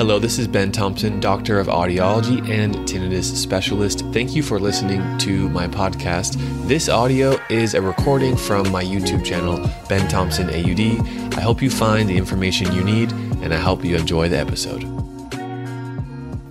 Hello, this is Ben Thompson, Doctor of Audiology and Tinnitus Specialist. Thank you for listening to my podcast. This audio is a recording from my YouTube channel, Ben Thompson AUD. I hope you find the information you need, and I hope you enjoy the episode.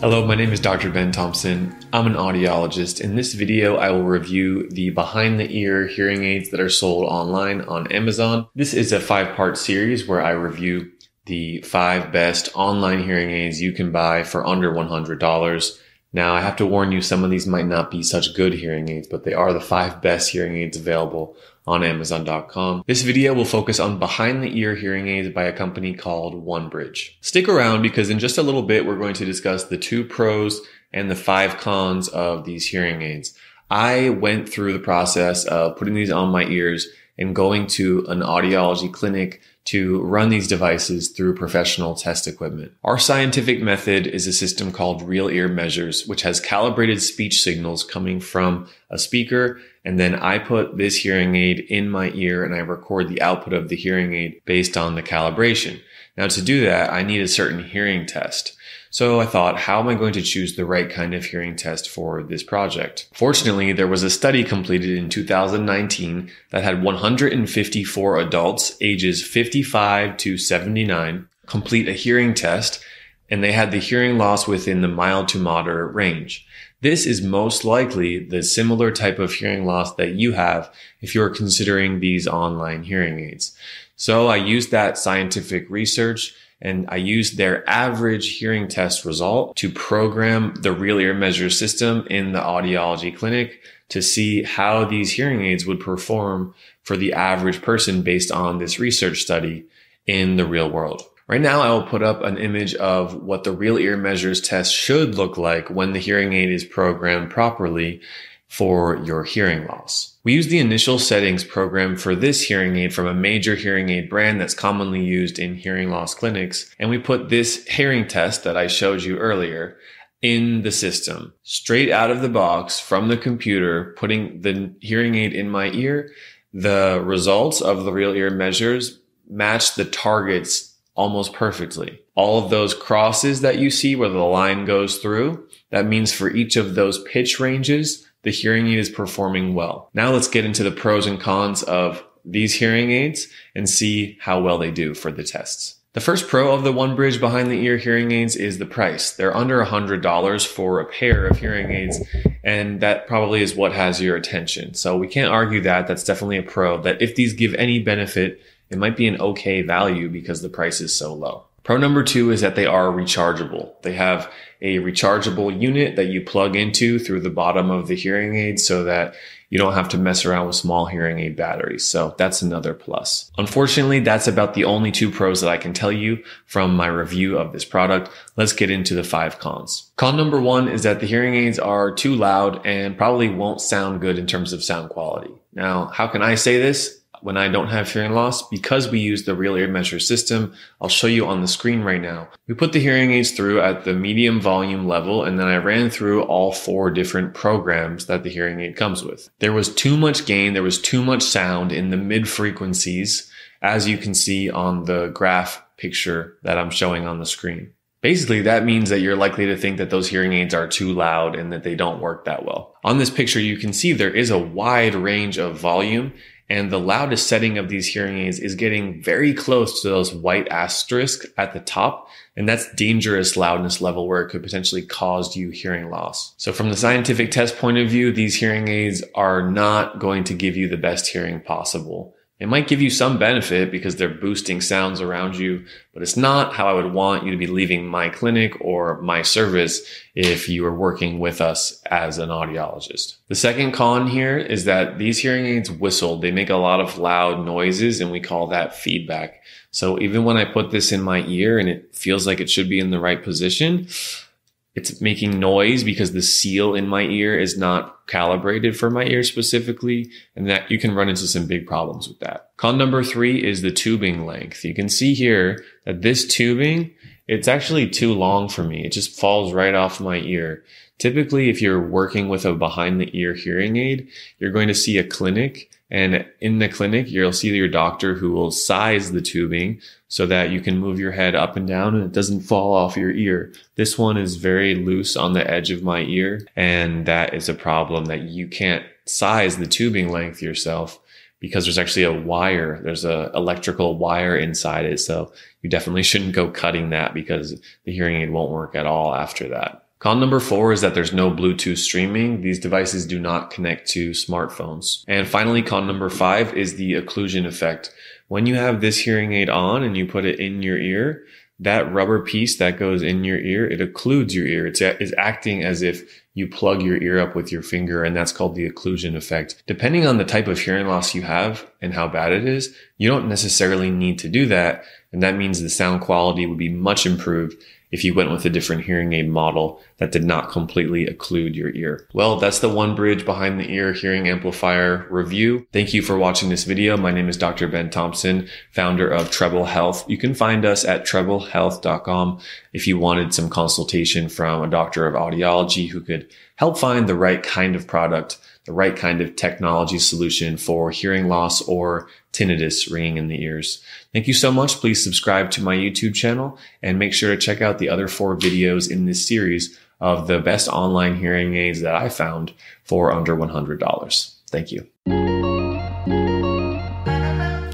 Hello, my name is Dr. Ben Thompson. I'm an audiologist. In this video, I will review the behind-the-ear hearing aids that are sold online on Amazon. This is a five-part series where I review the five best online hearing aids you can buy for under $100. Now, I have to warn you, some of these might not be such good hearing aids, but they are the five best hearing aids available on Amazon.com. This video will focus on behind-the-ear hearing aids by a company called OneBridge. Stick around because in just a little bit, we're going to discuss the two pros and the five cons of these hearing aids. I went through the process of putting these on my ears and going to an audiology clinic to run these devices through professional test equipment. Our scientific method is a system called Real Ear Measures, which has calibrated speech signals coming from a speaker, and then I put this hearing aid in my ear and I record the output of the hearing aid based on the calibration. Now, to do that, I need a certain hearing test. So I thought, how am I going to choose the right kind of hearing test for this project? Fortunately, there was a study completed in 2019 that had 154 adults ages 55 to 79 complete a hearing test, and they had the hearing loss within the mild to moderate range. This is most likely the similar type of hearing loss that you have if you're considering these online hearing aids. So I used that scientific research and I used their average hearing test result to program the Real Ear Measure system in the audiology clinic to see how these hearing aids would perform for the average person based on this research study in the real world. Right now, I will put up an image of what the Real Ear Measures test should look like when the hearing aid is programmed properly for your hearing loss. We use the initial settings program for this hearing aid from a major hearing aid brand that's commonly used in hearing loss clinics, and we put this hearing test that I showed you earlier in the system, straight out of the box from the computer, putting the hearing aid in my ear. The results of the Real Ear Measures match the targets almost perfectly. All of those crosses that you see where the line goes through, that means for each of those pitch ranges, the hearing aid is performing well. Now let's get into the pros and cons of these hearing aids and see how well they do for the tests. The first pro of the OneBridge behind-the-ear hearing aids is the price. They're under $100 for a pair of hearing aids, and that probably is what has your attention. So we can't argue that. That's definitely a pro, that if these give any benefit, it might be an okay value because the price is so low. Pro number two is that they are rechargeable. They have a rechargeable unit that you plug into through the bottom of the hearing aid so that you don't have to mess around with small hearing aid batteries. So that's another plus. Unfortunately, that's about the only two pros that I can tell you from my review of this product. Let's get into the five cons. Con number one is that the hearing aids are too loud and probably won't sound good in terms of sound quality. Now, how can I say this? When I don't have hearing loss, because we use the Real Ear Measure system, I'll show you on the screen right now. We put the hearing aids through at the medium volume level, and then I ran through all four different programs that the hearing aid comes with. There was too much gain, there was too much sound in the mid frequencies, as you can see on the graph picture that I'm showing on the screen. Basically, that means that you're likely to think that those hearing aids are too loud and that they don't work that well. On this picture, you can see there is a wide range of volume, and the loudest setting of these hearing aids is getting very close to those white asterisks at the top. And that's dangerous loudness level where it could potentially cause you hearing loss. So from the scientific test point of view, these hearing aids are not going to give you the best hearing possible. It might give you some benefit because they're boosting sounds around you, but it's not how I would want you to be leaving my clinic or my service if you are working with us as an audiologist. The second con here is that these hearing aids whistle. They make a lot of loud noises, and we call that feedback. So even when I put this in my ear and it feels like it should be in the right position, it's making noise because the seal in my ear is not calibrated for my ear specifically, and that you can run into some big problems with that. Con number three is the tubing length. You can see here that this tubing, it's actually too long for me. It just falls right off my ear. Typically, if you're working with a behind-the-ear hearing aid, you're going to see a clinic And in the clinic, you'll see your doctor who will size the tubing so that you can move your head up and down and it doesn't fall off your ear. This one is very loose on the edge of my ear, and that is a problem that you can't size the tubing length yourself because there's actually a wire. There's an electrical wire inside it. So you definitely shouldn't go cutting that because the hearing aid won't work at all after that. Con number 4 is that there's no Bluetooth streaming. These devices do not connect to smartphones. And finally, con number 5 is the occlusion effect. When you have this hearing aid on and you put it in your ear, that rubber piece that goes in your ear, it occludes your ear. It's acting as if you plug your ear up with your finger, and that's called the occlusion effect. Depending on the type of hearing loss you have and how bad it is, you don't necessarily need to do that. And that means the sound quality would be much improved if you went with a different hearing aid model that did not completely occlude your ear. Well, that's the OneBridge Behind the Ear Hearing Amplifier review. Thank you for watching this video. My name is Dr. Ben Thompson, founder of Treble Health. You can find us at treblehealth.com if you wanted some consultation from a doctor of audiology who could help find the right kind of product, the right kind of technology solution for hearing loss or tinnitus ringing in the ears. Thank you so much. Please subscribe to my YouTube channel and make sure to check out the other 4 videos in this series of the best online hearing aids that I found for under $100. Thank you.